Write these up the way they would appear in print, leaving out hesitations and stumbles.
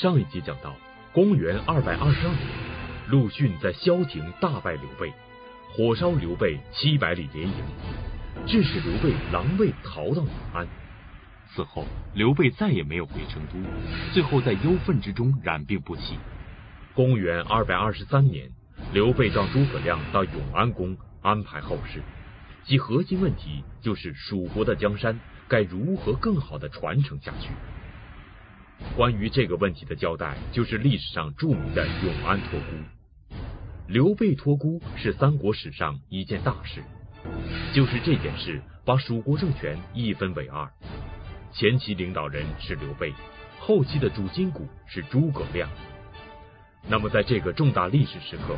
上一集讲到，公元222年，陆逊在萧亭大败刘备，火烧刘备700里连营，致使刘备狼狈逃到永安。此后，刘备再也没有回成都，最后在忧愤之中染病不起。公元223年，刘备让诸葛亮到永安宫安排后事，其核心问题就是蜀国的江山该如何更好的传承下去。关于这个问题的交代，就是历史上著名的永安托孤。刘备托孤是三国史上一件大事，就是这件事把蜀国政权一分为二，前期领导人是刘备，后期的主筋骨是诸葛亮。那么在这个重大历史时刻，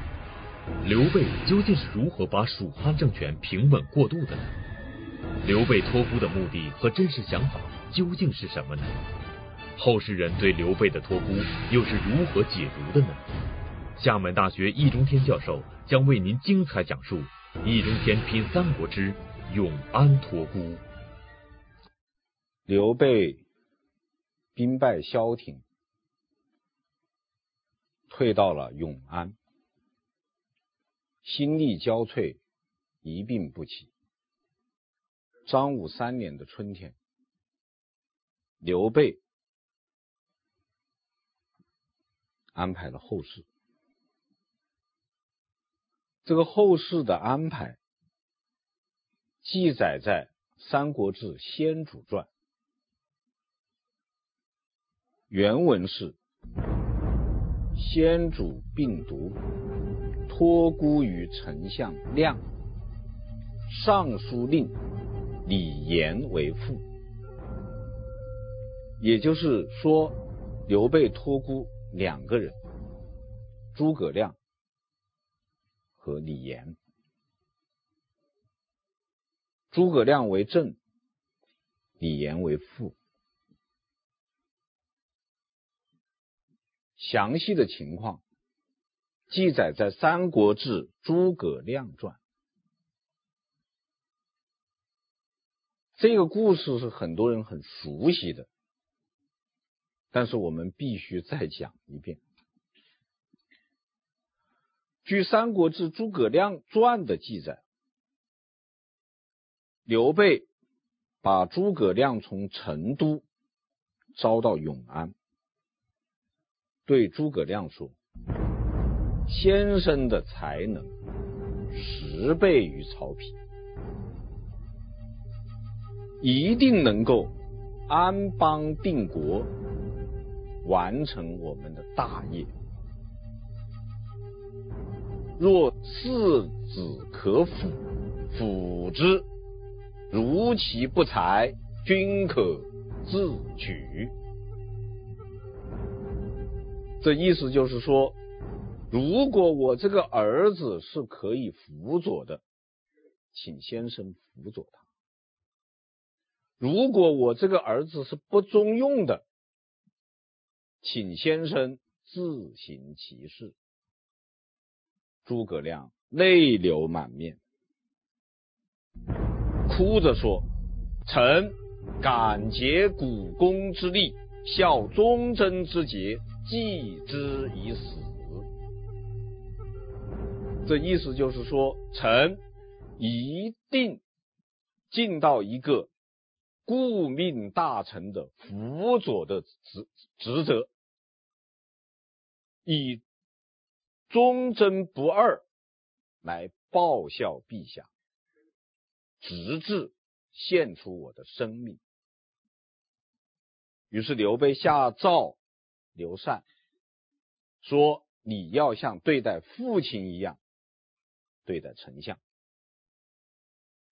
刘备究竟是如何把蜀汉政权平稳过渡的呢？刘备托孤的目的和真实想法究竟是什么呢？后世人对刘备的托孤又是如何解读的呢？厦门大学易中天教授将为您精彩讲述《易中天品三国之永安托孤》。刘备兵败萧亭，退到了永安，心力交瘁，一病不起。张53年的春天，刘备安排了后事。这个后事的安排记载在《三国志·先主传》，原文是：先主病毒，托孤于丞相亮，尚书令李严为父。也就是说，刘备托孤两个人，诸葛亮和李严。诸葛亮为正，李严为副。详细的情况记载在《三国志·诸葛亮传》。这个故事是很多人很熟悉的，但是我们必须再讲一遍。据《三国志·诸葛亮传》的记载，刘备把诸葛亮从成都招到永安，对诸葛亮说：“先生的才能10倍于曹丕，一定能够安邦定国，完成我们的大业。若四子可辅，辅之；如其不才，均可自取。”这意思就是说，如果我这个儿子是可以辅佐的，请先生辅佐他；如果我这个儿子是不中用的，请先生自行其事。诸葛亮泪流满面，哭着说：“臣感竭股肱之力，效忠贞之节，继之以死。”这意思就是说，臣一定尽到一个顾命大臣的辅佐的职责，以忠贞不二来报效陛下，直至献出我的生命。于是刘备下诏刘禅说：“你要像对待父亲一样对待丞相。”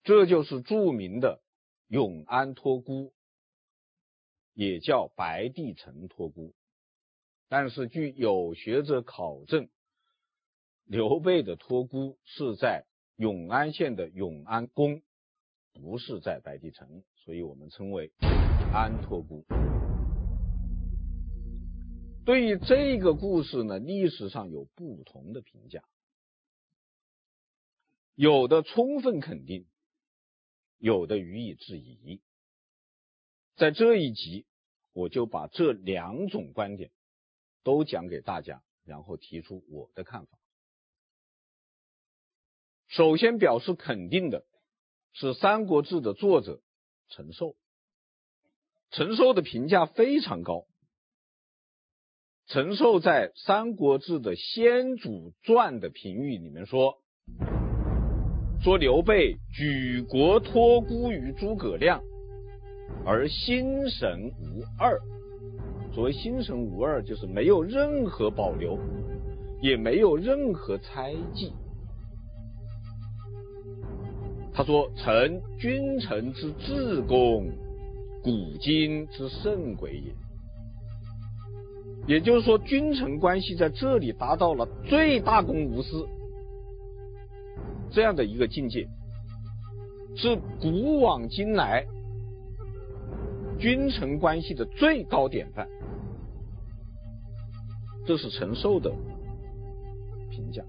这就是著名的永安托孤，也叫白帝城托孤。但是据有学者考证，刘备的托孤是在永安县的永安宫，不是在白帝城，所以我们称为安托孤。对于这个故事呢，历史上有不同的评价，有的充分肯定，有的予以质疑。在这一集，我就把这两种观点都讲给大家，然后提出我的看法。首先表示肯定的是《三国志》的作者陈寿，陈寿的评价非常高。陈寿在《三国志》的先主传的评语里面说刘备举国托孤于诸葛亮，而心神无二。所谓心神无二，就是没有任何保留，也没有任何猜忌。他说：“臣君臣之至公，古今之甚诡也。”也就是说，君臣关系在这里达到了最大公无私这样的一个境界，是古往今来君臣关系的最高典范。这是陈寿的评价。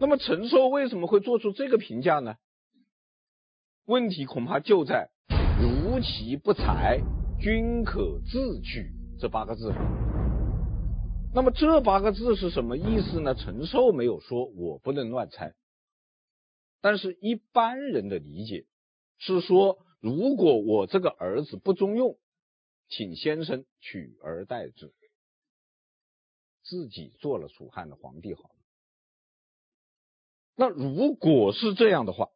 那么陈寿为什么会做出这个评价呢？问题恐怕就在如其不才，君可自取这八个字。那么这八个字是什么意思呢？陈寿没有说，我不能乱猜，但是一般人的理解是说，如果我这个儿子不中用，请先生取而代之，自己做了蜀汉的皇帝好了。那如果是这样的话，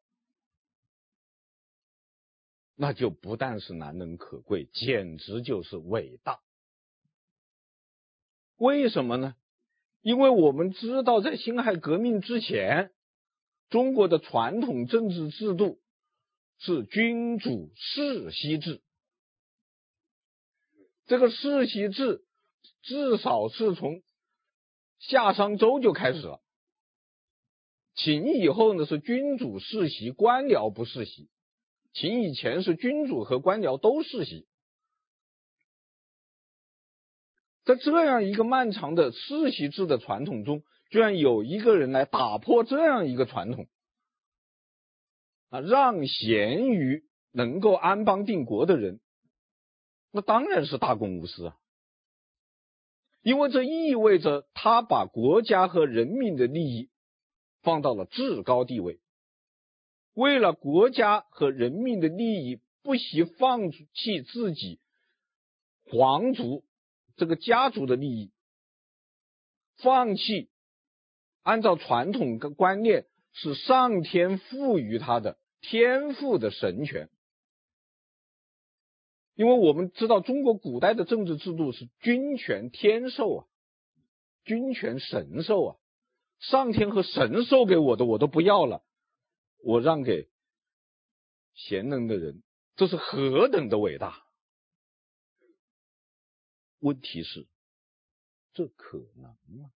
那就不但是难能可贵，简直就是伟大。为什么呢？因为我们知道，在辛亥革命之前，中国的传统政治制度是君主世袭制。这个世袭制至少是从夏商周就开始了，秦以后呢是君主世袭，官僚不世袭。秦以前是君主和官僚都世袭。在这样一个漫长的世袭制的传统中，居然有一个人来打破这样一个传统，让贤于能够安邦定国的人，那当然是大公无私啊。因为这意味着他把国家和人民的利益放到了至高地位，为了国家和人民的利益，不惜放弃自己皇族这个家族的利益，放弃按照传统的观念是上天赋予他的天赋的神权。因为我们知道中国古代的政治制度是君权天授啊，君权神授啊，上天和神授给我的我都不要了，我让给贤能的人，这是何等的伟大。问题是这可能吗？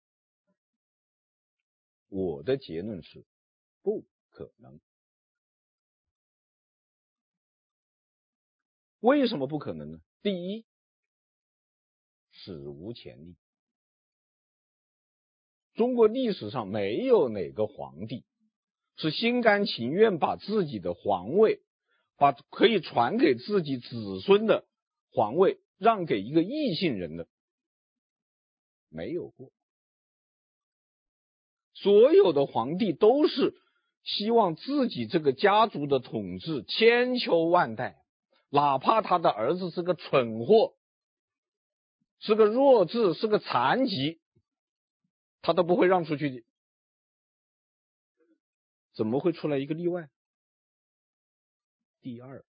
我的结论是不可能。为什么不可能呢？第一，史无前例。中国历史上没有哪个皇帝是心甘情愿把自己的皇位，把可以传给自己子孙的皇位让给一个异姓人的，没有过。所有的皇帝都是希望自己这个家族的统治千秋万代，哪怕他的儿子是个蠢货，是个弱智，是个残疾，他都不会让出去的。怎么会出来一个例外？第二，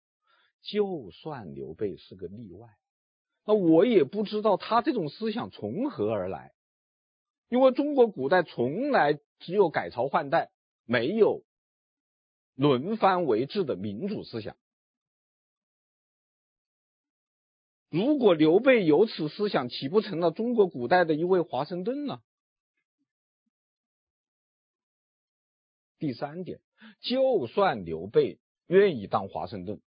就算刘备是个例外，那我也不知道他这种思想从何而来。因为中国古代从来只有改朝换代，没有轮番为治的民主思想。如果刘备有此思想，岂不成了中国古代的一位华盛顿呢？第三点，就算刘备愿意当华盛顿，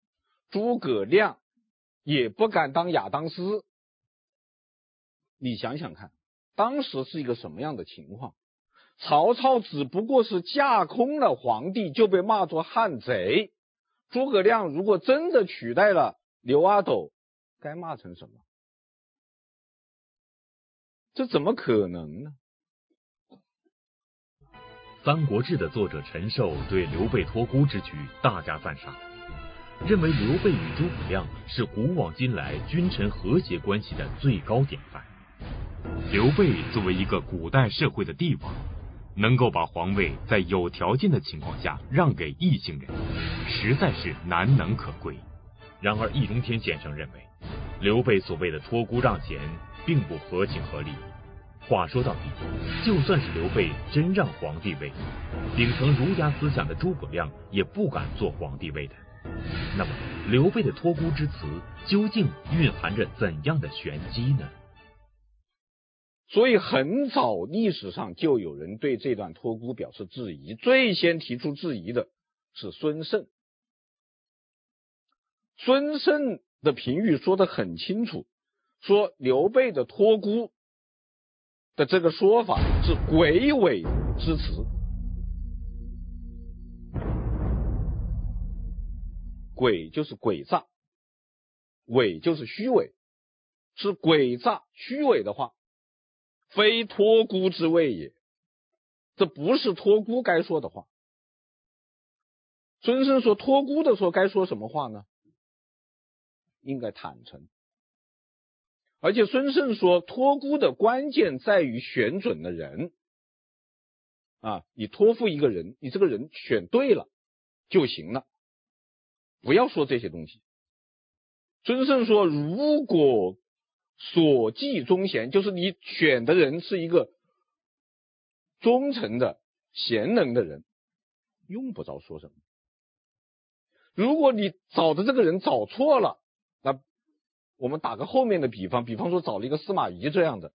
诸葛亮也不敢当亚当斯。你想想看，当时是一个什么样的情况？曹操只不过是架空了皇帝就被骂作汉贼，诸葛亮如果真的取代了刘阿斗，该骂成什么？这怎么可能呢？《三国志》的作者陈寿对刘备托孤之举大加赞赏，认为刘备与诸葛亮是古往今来君臣和谐关系的最高典范。刘备作为一个古代社会的帝王，能够把皇位在有条件的情况下让给异姓人，实在是难能可贵。然而易中天先生认为，刘备所谓的托孤让贤并不合情合理。话说到底，就算是刘备真让皇帝位，秉承儒家思想的诸葛亮也不敢做皇帝位的。那么刘备的托孤之词究竟蕴含着怎样的玄机呢？所以很早历史上就有人对这段托孤表示质疑，最先提出质疑的是孙盛。孙盛的评语说得很清楚，说刘备的托孤的这个说法是鬼伪之词。鬼就是诡诈，伪就是虚伪，是诡诈虚伪的话，非托孤之谓也，这不是托孤该说的话。孙盛说托孤的时候该说什么话呢？应该坦诚。而且孙盛说托孤的关键在于选准的人啊，你托付一个人，你这个人选对了就行了，不要说这些东西。孙盛说如果所寄忠贤，就是你选的人是一个忠诚的贤能的人，用不着说什么。如果你找的这个人找错了，那我们打个后面的比方，比方说找了一个司马懿这样的，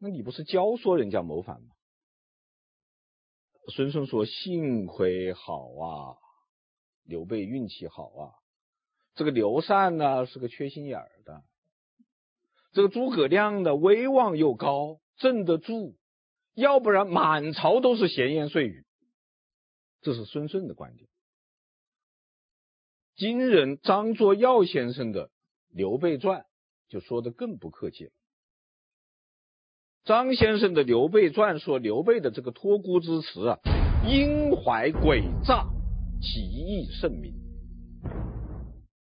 那你不是教唆人家谋反吗？孙盛说幸亏好啊，刘备运气好啊，这个刘禅呢是个缺心眼儿的，这个诸葛亮的威望又高，镇得住，要不然满朝都是闲言碎语。这是孙盛的观点。今人张作耀先生的《刘备传》就说得更不客气了。张先生的《刘备传》说刘备的这个托孤之词啊，因怀诡诈，其意甚明。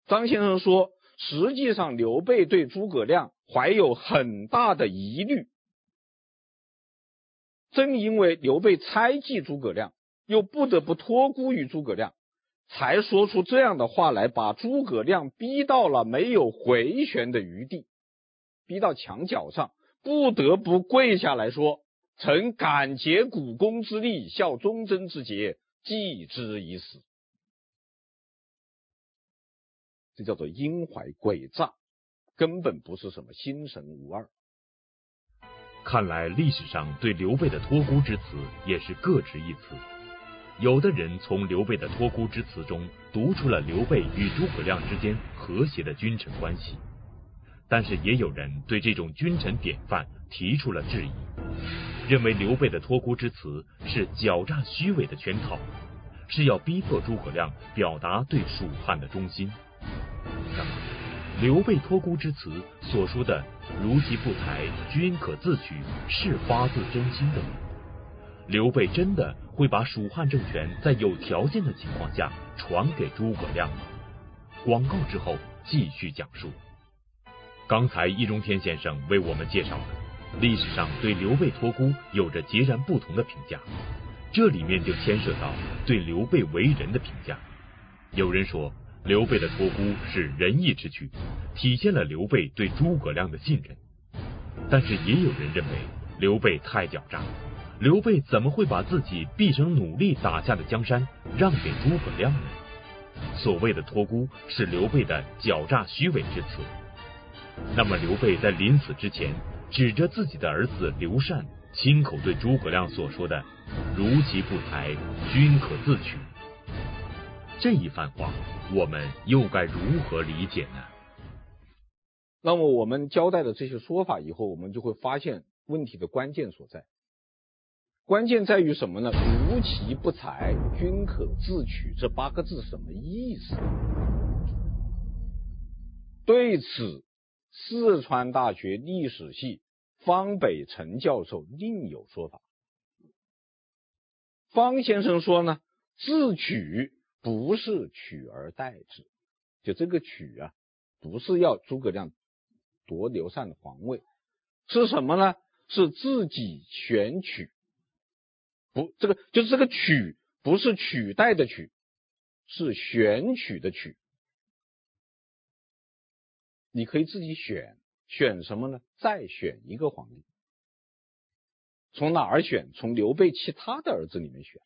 张先生说实际上刘备对诸葛亮怀有很大的疑虑，正因为刘备猜忌诸葛亮，又不得不托孤于诸葛亮，才说出这样的话来，把诸葛亮逼到了没有回旋的余地，逼到墙角上，不得不跪下来说臣感竭股肱之力，效忠贞之节，继之以死。这叫做因怀诡诈，根本不是什么心神无二。看来历史上对刘备的托孤之词也是各执一词。有的人从刘备的托孤之词中读出了刘备与诸葛亮之间和谐的君臣关系，但是也有人对这种君臣典范提出了质疑，认为刘备的托孤之词是狡诈虚伪的圈套，是要逼迫诸葛亮表达对蜀汉的忠心。那么刘备托孤之词所说的如其不才，均可自取，是发自真心的吗？刘备真的会把蜀汉政权在有条件的情况下传给诸葛亮吗？广告之后继续讲述。刚才易中天先生为我们介绍了历史上对刘备托孤有着截然不同的评价，这里面就牵涉到对刘备为人的评价。有人说刘备的托孤是仁义之举，体现了刘备对诸葛亮的信任，但是也有人认为刘备太狡诈，刘备怎么会把自己毕生努力打下的江山让给诸葛亮呢？所谓的托孤是刘备的狡诈虚伪之词。那么刘备在临死之前，指着自己的儿子刘禅，亲口对诸葛亮所说的如其不才，均可自取，这一番话我们又该如何理解呢？那么我们交代了这些说法以后，我们就会发现问题的关键所在。关键在于什么呢？如其不才，均可自取，这八个字什么意思？对此四川大学历史系方北辰教授另有说法。方先生说呢，自取不是取而代之，就这个取啊，不是要诸葛亮夺刘禅的皇位，是什么呢？是自己选取，不，这个就是这个取，不是取代的取，是选取的取。你可以自己选，选什么呢？再选一个皇帝。从哪儿选？从刘备其他的儿子里面选。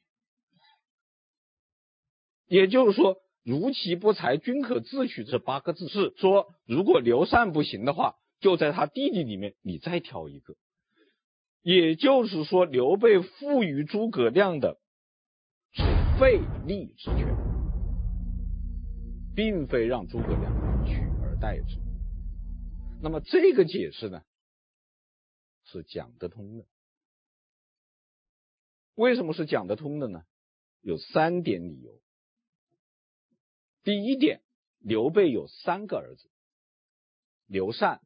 也就是说，如其不才，均可自取这八个字是说，如果刘禅不行的话，就在他弟弟里面你再挑一个。也就是说，刘备赋予诸葛亮的是废立之权，并非让诸葛亮取而代之。那么这个解释呢，是讲得通的。为什么是讲得通的呢？有三点理由。第一点，刘备有三个儿子，刘禅、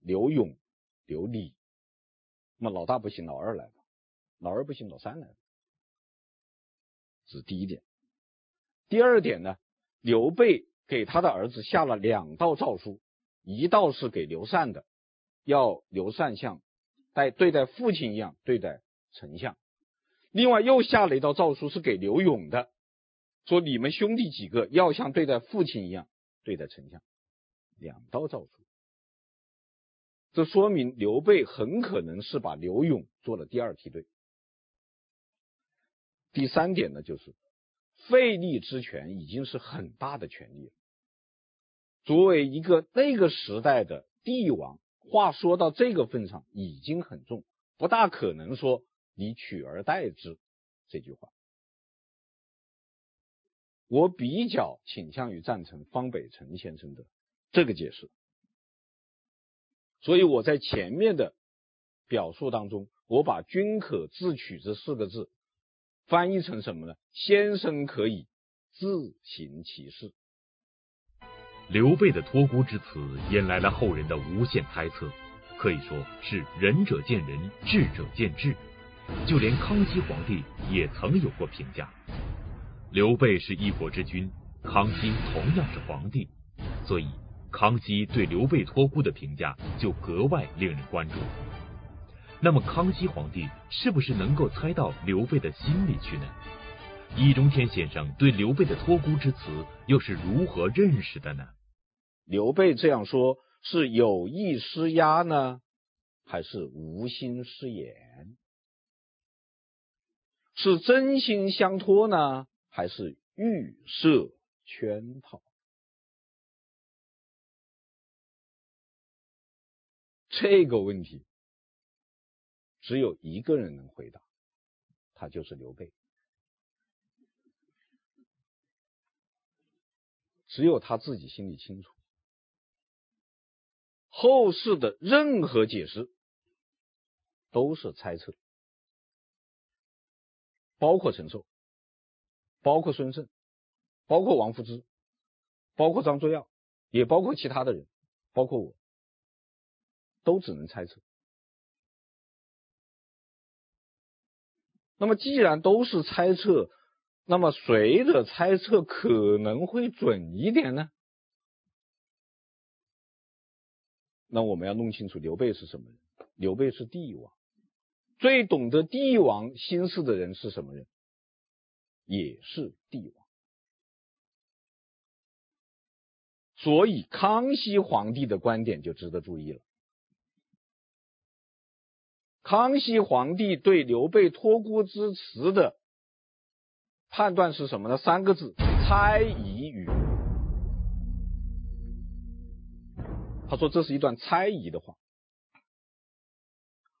刘永、刘礼。那么老大不行，老二来吧；老二不行，老三来吧。这是第一点。第二点呢，刘备给他的儿子下了2道诏书，一道是给刘禅的，要刘禅像对待父亲一样对待丞相；另外又下了1道诏书是给刘永的，说你们兄弟几个要像对待父亲一样对待丞相。2道诏书，这说明刘备很可能是把刘永做了第二梯队。第三点呢，就是废立之权已经是很大的权力了。作为一个那个时代的帝王，话说到这个份上已经很重，不大可能说你取而代之这句话。我比较倾向于赞成方北辰先生的这个解释，所以我在前面的表述当中，我把均可自取这四个字翻译成什么呢？先生可以自行其事。刘备的托孤之词引来了后人的无限猜测，可以说是仁者见仁，智者见智。就连康熙皇帝也曾有过评价，刘备是一国之君，康熙同样是皇帝，所以康熙对刘备托孤的评价就格外令人关注。那么康熙皇帝是不是能够猜到刘备的心里去呢？易中天先生对刘备的托孤之词又是如何认识的呢？刘备这样说是有意施压呢，还是无心失言？是真心相托呢，还是预设圈套？这个问题只有一个人能回答，他就是刘备，只有他自己心里清楚。后世的任何解释都是猜测，包括陈寿，包括孙盛，包括王夫之，包括张作耀，也包括其他的人，包括我，都只能猜测。那么既然都是猜测，那么谁的猜测可能会准一点呢？那我们要弄清楚刘备是什么人。刘备是帝王，最懂得帝王心思的人是什么人？也是帝王。所以康熙皇帝的观点就值得注意了。康熙皇帝对刘备托孤之词的判断是什么呢？三个字，猜疑语。他说这是一段猜疑的话。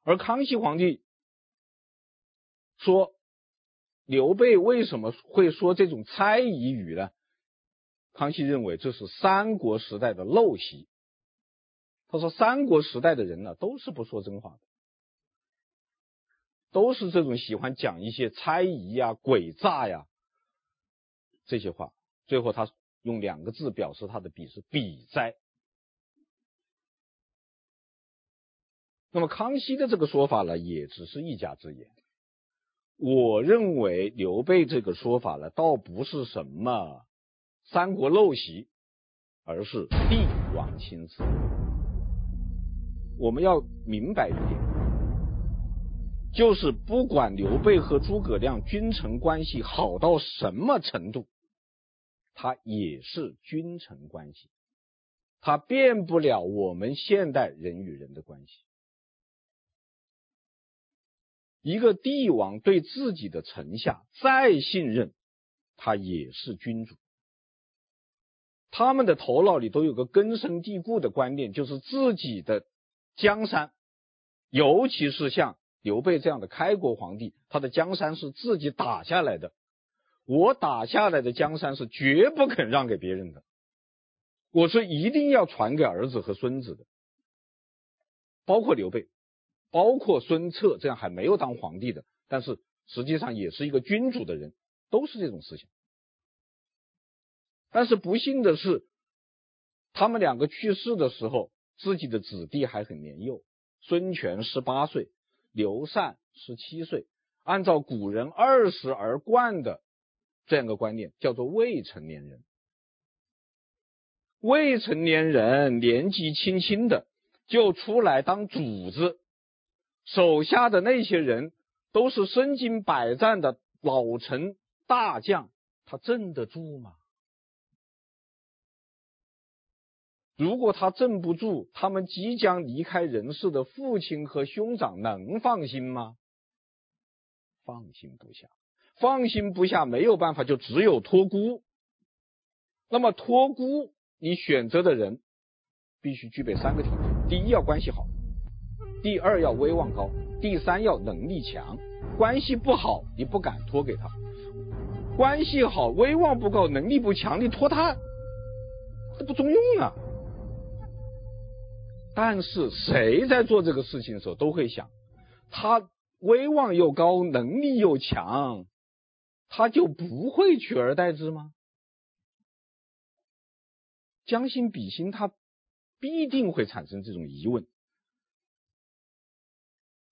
而康熙皇帝说刘备为什么会说这种猜疑语呢？康熙认为这是三国时代的陋习。他说三国时代的人呢，都是不说真话的，都是这种喜欢讲一些猜疑呀、诡诈呀这些话。最后他用2个字表示他的鄙视：比哉。那么康熙的这个说法呢，也只是一家之言。我认为刘备这个说法呢，倒不是什么三国陋习，而是帝王心思。我们要明白一点，就是不管刘备和诸葛亮君臣关系好到什么程度，他也是君臣关系，他变不了我们现代人与人的关系。一个帝王对自己的臣下再信任，他也是君主。他们的头脑里都有个根深蒂固的观念，就是自己的江山，尤其是像刘备这样的开国皇帝，他的江山是自己打下来的，我打下来的江山是绝不肯让给别人的，我是一定要传给儿子和孙子的，包括刘备，包括孙策这样还没有当皇帝的，但是实际上也是一个君主的人，都是这种思想。但是不幸的是，他们两个去世的时候，自己的子弟还很年幼，孙权18岁，刘禅17岁，按照古人20而冠的这样一个观念，叫做未成年人。未成年人年纪轻轻的就出来当主子，手下的那些人都是身经百战的老臣大将，他镇得住吗？如果他镇不住，他们即将离开人世的父亲和兄长能放心吗？放心不下，放心不下，没有办法，就只有托孤。那么托孤，你选择的人必须具备三个条件：第一，要关系好；第二，要威望高；第三，要能力强。关系不好，你不敢托给他；关系好，威望不高，能力不强，你托他，这不中用啊。但是谁在做这个事情的时候都会想，他威望又高，能力又强，他就不会取而代之吗？将心比心，他必定会产生这种疑问。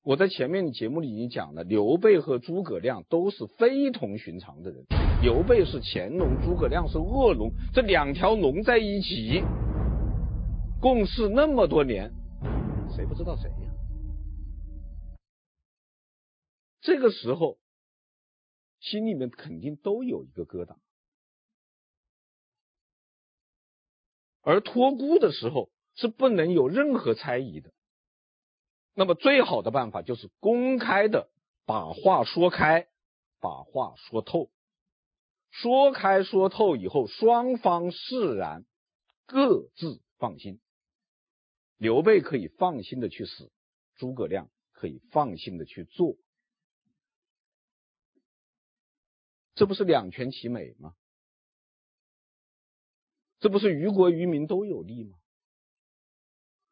我在前面的节目里已经讲了，刘备和诸葛亮都是非同寻常的人。刘备是潜龙，诸葛亮是恶龙，这两条龙在一起共事那么多年，谁不知道谁呀？这个时候心里面肯定都有一个疙瘩。而托孤的时候是不能有任何猜疑的，那么最好的办法就是公开的把话说开，把话说透。说开说透以后，双方释然，各自放心。刘备可以放心的去死，诸葛亮可以放心的去做，这不是两全其美吗？这不是于国于民都有利吗？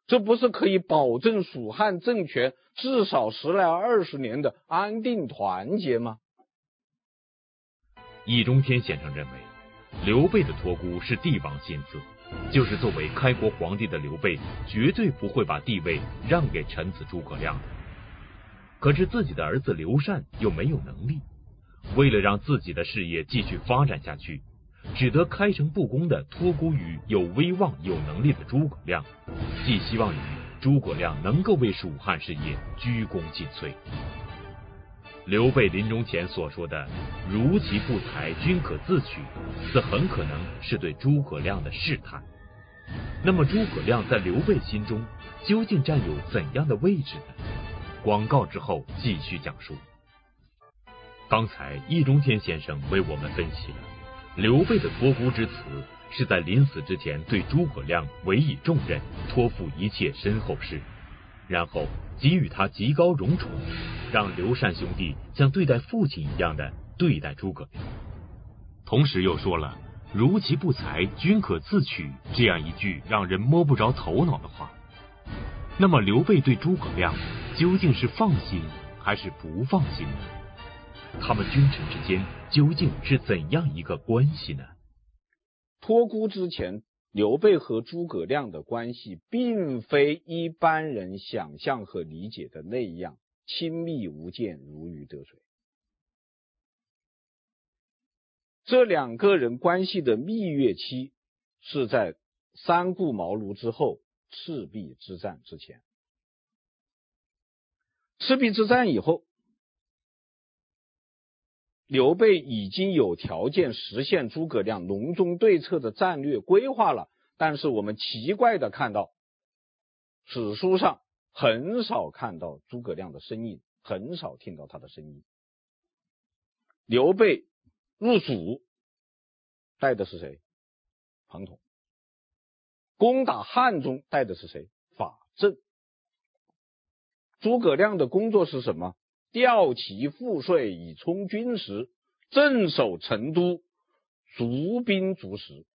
这不是可以保证蜀汉政权至少10来20年的安定团结吗？易中天先生认为，刘备的托孤是帝王心思，就是作为开国皇帝的刘备绝对不会把地位让给臣子诸葛亮的。可是自己的儿子刘禅又没有能力，为了让自己的事业继续发展下去，只得开诚布公的托孤于有威望有能力的诸葛亮，寄希望于诸葛亮能够为蜀汉事业鞠躬尽瘁。刘备临终前所说的如其不才均可自取，这很可能是对诸葛亮的试探。那么诸葛亮在刘备心中究竟占有怎样的位置呢？广告之后继续讲述。刚才易中天先生为我们分析了刘备的托孤之词是在临死之前对诸葛亮委以重任，托付一切身后事，然后给予他极高荣宠，让刘禅兄弟像对待父亲一样的对待诸葛亮。同时又说了如其不才均可自取这样一句让人摸不着头脑的话。那么刘备对诸葛亮究竟是放心还是不放心呢？他们君臣之间究竟是怎样一个关系呢？托孤之前，刘备和诸葛亮的关系并非一般人想象和理解的那样亲密无间、如鱼得水。这两个人关系的蜜月期是在三顾茅庐之后，赤壁之战之前。赤壁之战以后，刘备已经有条件实现诸葛亮隆中对策的战略规划了，但是我们奇怪的看到，史书上很少看到诸葛亮的身影，很少听到他的声音。刘备入蜀带的是谁？庞统。攻打汉中带的是谁？法正。诸葛亮的工作是什么？调其赋税以充军时，镇守成都，足兵足食。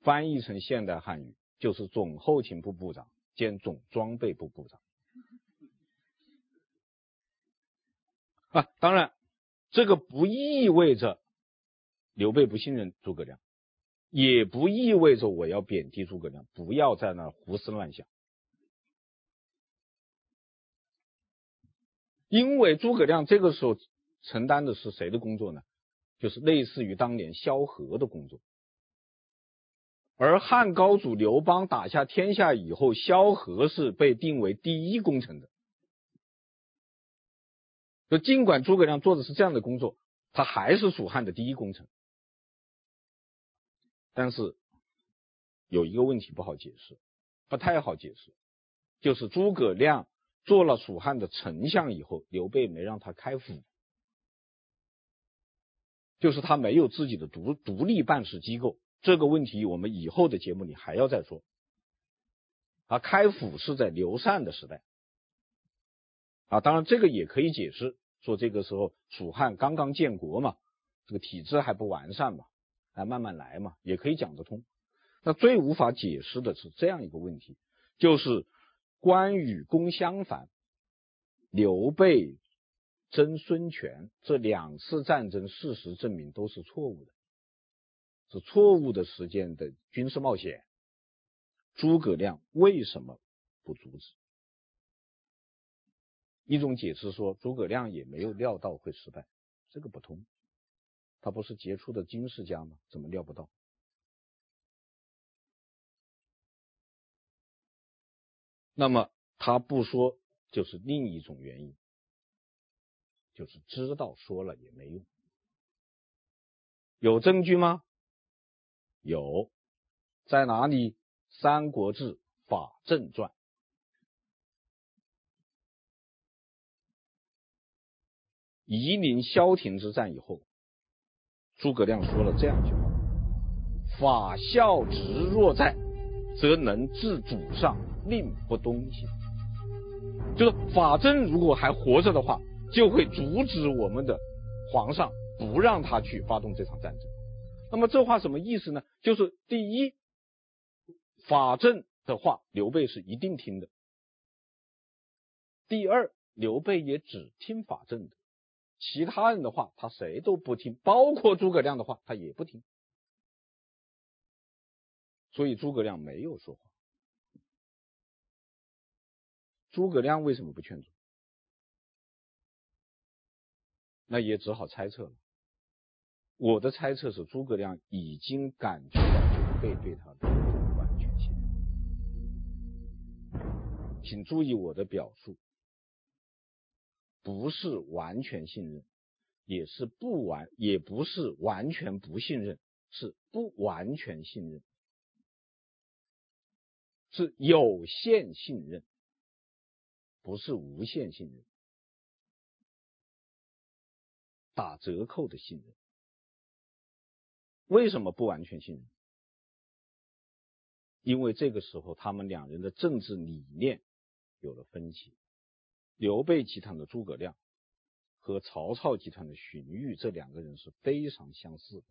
翻译成现代汉语就是总后勤部部长兼总装备部部长啊。当然这个不意味着刘备不信任诸葛亮，也不意味着我要贬低诸葛亮，不要在那胡思乱想。因为诸葛亮这个时候承担的是谁的工作呢？就是类似于当年萧何的工作。而汉高祖刘邦打下天下以后，萧何是被定为第一功臣的。就尽管诸葛亮做的是这样的工作，他还是蜀汉的第一功臣。但是有一个问题不好解释，不太好解释，就是诸葛亮做了蜀汉的丞相以后，刘备没让他开府，就是他没有自己的独立办事机构。这个问题我们以后的节目里还要再说。啊，开府是在刘禅的时代。啊，当然这个也可以解释，说这个时候蜀汉刚刚建国嘛，这个体制还不完善嘛，啊，慢慢来嘛，也可以讲得通。那最无法解释的是这样一个问题，就是关羽攻襄樊，刘备争孙权，这两次战争事实证明都是错误的，是错误的时间的军事冒险。诸葛亮为什么不阻止？一种解释说诸葛亮也没有料到会失败，这个不通，他不是杰出的军事家吗？怎么料不到？那么他不说就是另一种原因，就是知道说了也没用。有证据吗？有，在哪里？《三国志·法正传》。夷陵萧亭之战以后，诸葛亮说了这样一句话：法效直若在，则能治主上，令不东西。就是法正如果还活着的话，就会阻止我们的皇上，不让他去发动这场战争。那么这话什么意思呢？就是第一，法正的话刘备是一定听的。第二，刘备也只听法正的，其他人的话他谁都不听，包括诸葛亮的话他也不听。所以诸葛亮没有说话。诸葛亮为什么不劝阻？那也只好猜测了。我的猜测是，诸葛亮已经感觉到刘备对他的不安全性。请注意我的表述，不是完全信任，也不是完全不信任，是不完全信任，是有限信任。不是无限信任，打折扣的信任。为什么不完全信任？因为这个时候他们两人的政治理念有了分歧。刘备集团的诸葛亮和曹操集团的荀彧，这两个人是非常相似的，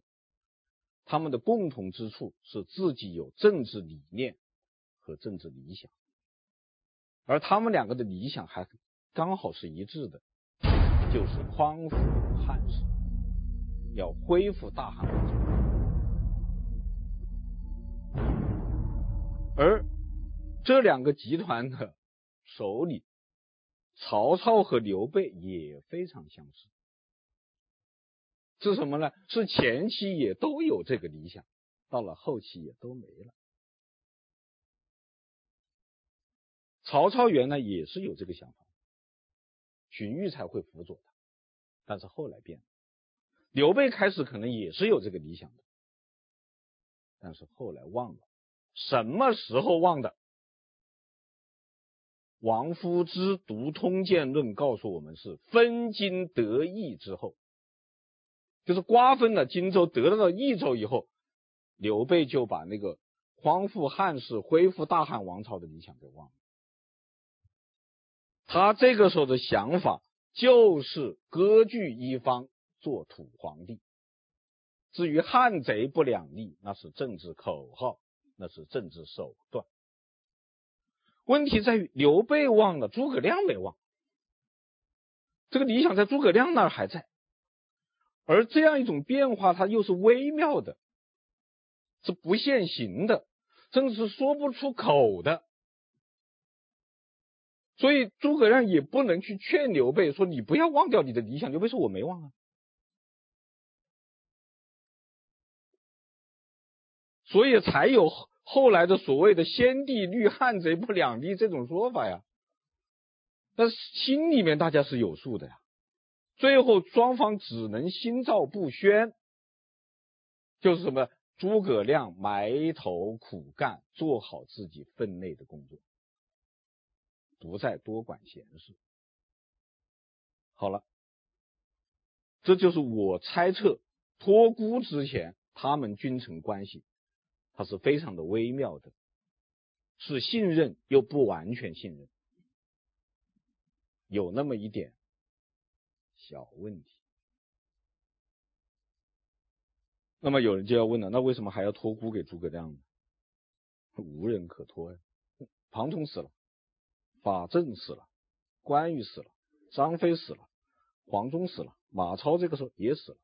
他们的共同之处是自己有政治理念和政治理想，而他们两个的理想还刚好是一致的，就是匡扶汉室，要恢复大汉王朝。而这两个集团的首领曹操和刘备也非常相似，是什么呢？是前期也都有这个理想，到了后期也都没了。曹操原来也是有这个想法，荀彧才会辅佐他，但是后来变了。刘备开始可能也是有这个理想的，但是后来忘了。什么时候忘的？王夫之读《通鉴论》告诉我们，是分荆得益之后，就是瓜分了荆州，得到了益州以后，刘备就把那个匡复汉室、恢复大汉王朝的理想给忘了。他这个时候的想法就是割据一方，做土皇帝。至于汉贼不两立，那是政治口号，那是政治手段。问题在于刘备忘了，诸葛亮没忘。这个理想在诸葛亮那儿还在，而这样一种变化，它又是微妙的，是不现行的，甚至是说不出口的。所以诸葛亮也不能去劝刘备说你不要忘掉你的理想。刘备说我没忘啊。所以才有后来的所谓的先帝律、汉贼不两立这种说法呀。但是心里面大家是有数的呀。最后双方只能心照不宣，就是什么？诸葛亮埋头苦干，做好自己分内的工作，不再多管闲事。好了，这就是我猜测托孤之前他们君臣关系它是非常的微妙的，是信任又不完全信任，有那么一点小问题。那么有人就要问了，那为什么还要托孤给诸葛亮呢？无人可托呀，庞统死了，法正死了，关羽死了，张飞死了，黄忠死了，马超这个时候也死了，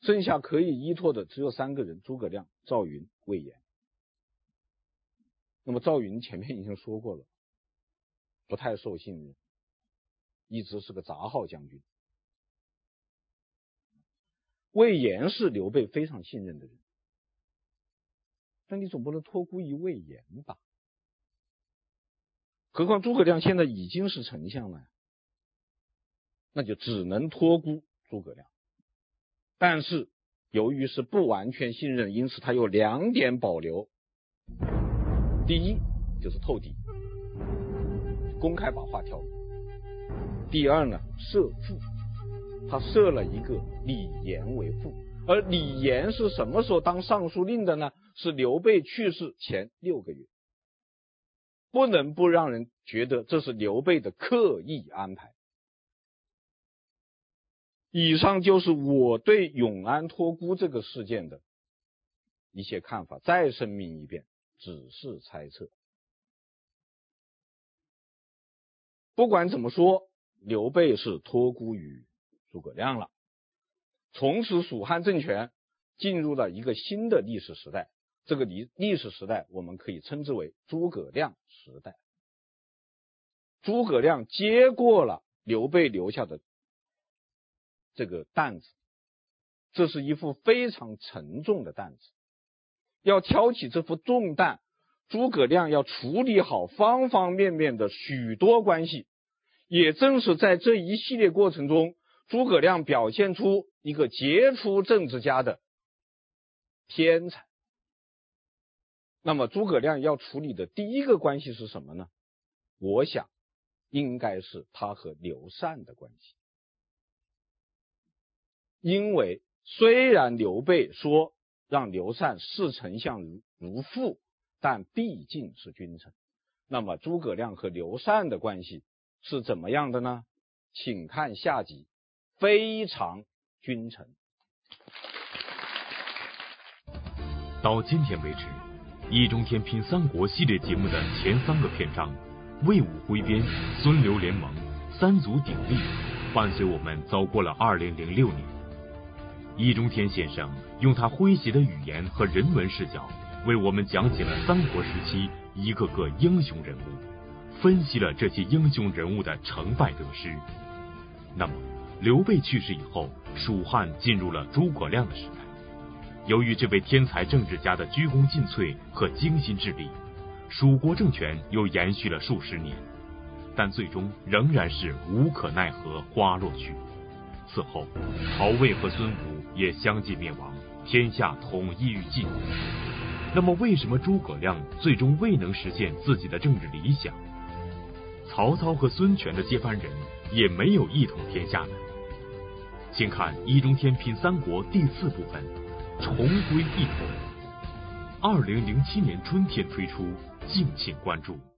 剩下可以依托的只有三个人：诸葛亮、赵云、魏延。那么赵云前面已经说过了，不太受信任，一直是个杂号将军。魏延是刘备非常信任的人，但你总不能托孤于魏延吧？何况诸葛亮现在已经是丞相了，那就只能托孤诸葛亮。但是由于是不完全信任，因此他有两点保留。第一就是透底，公开把话挑明。第二呢，设父，他设了一个李严为父。而李严是什么时候当尚书令的呢？是刘备去世前6个月。不能不让人觉得这是刘备的刻意安排。以上就是我对永安托孤这个事件的一些看法，再声明一遍，只是猜测。不管怎么说，刘备是托孤于诸葛亮了。从此蜀汉政权进入了一个新的历史时代，这个历史时代我们可以称之为诸葛亮时代。诸葛亮接过了刘备留下的这个担子，这是一副非常沉重的担子。要挑起这副重担，诸葛亮要处理好方方面面的许多关系。也正是在这一系列过程中，诸葛亮表现出一个杰出政治家的天才。那么诸葛亮要处理的第一个关系是什么呢？我想应该是他和刘禅的关系。因为虽然刘备说让刘禅视丞相如父，但毕竟是君臣。那么诸葛亮和刘禅的关系是怎么样的呢？请看下集，非常君臣。到今天为止，易中天拼三国系列节目的前3个篇章，魏武挥鞭、孙刘联盟、三足鼎立，伴随我们走过了2006年。易中天先生用他诙谐的语言和人文视角，为我们讲起了三国时期一个个英雄人物，分析了这些英雄人物的成败得失。那么，刘备去世以后，蜀汉进入了诸葛亮的时代。由于这位天才政治家的鞠躬尽瘁和精心治理，蜀国政权又延续了数十年，但最终仍然是无可奈何花落去。此后，曹魏和孙吴也相继灭亡，天下统一于晋。那么，为什么诸葛亮最终未能实现自己的政治理想？曹操和孙权的接班人也没有一统天下的。请看易中天品三国第4部分：重归一统。2007年春天推出，敬请关注。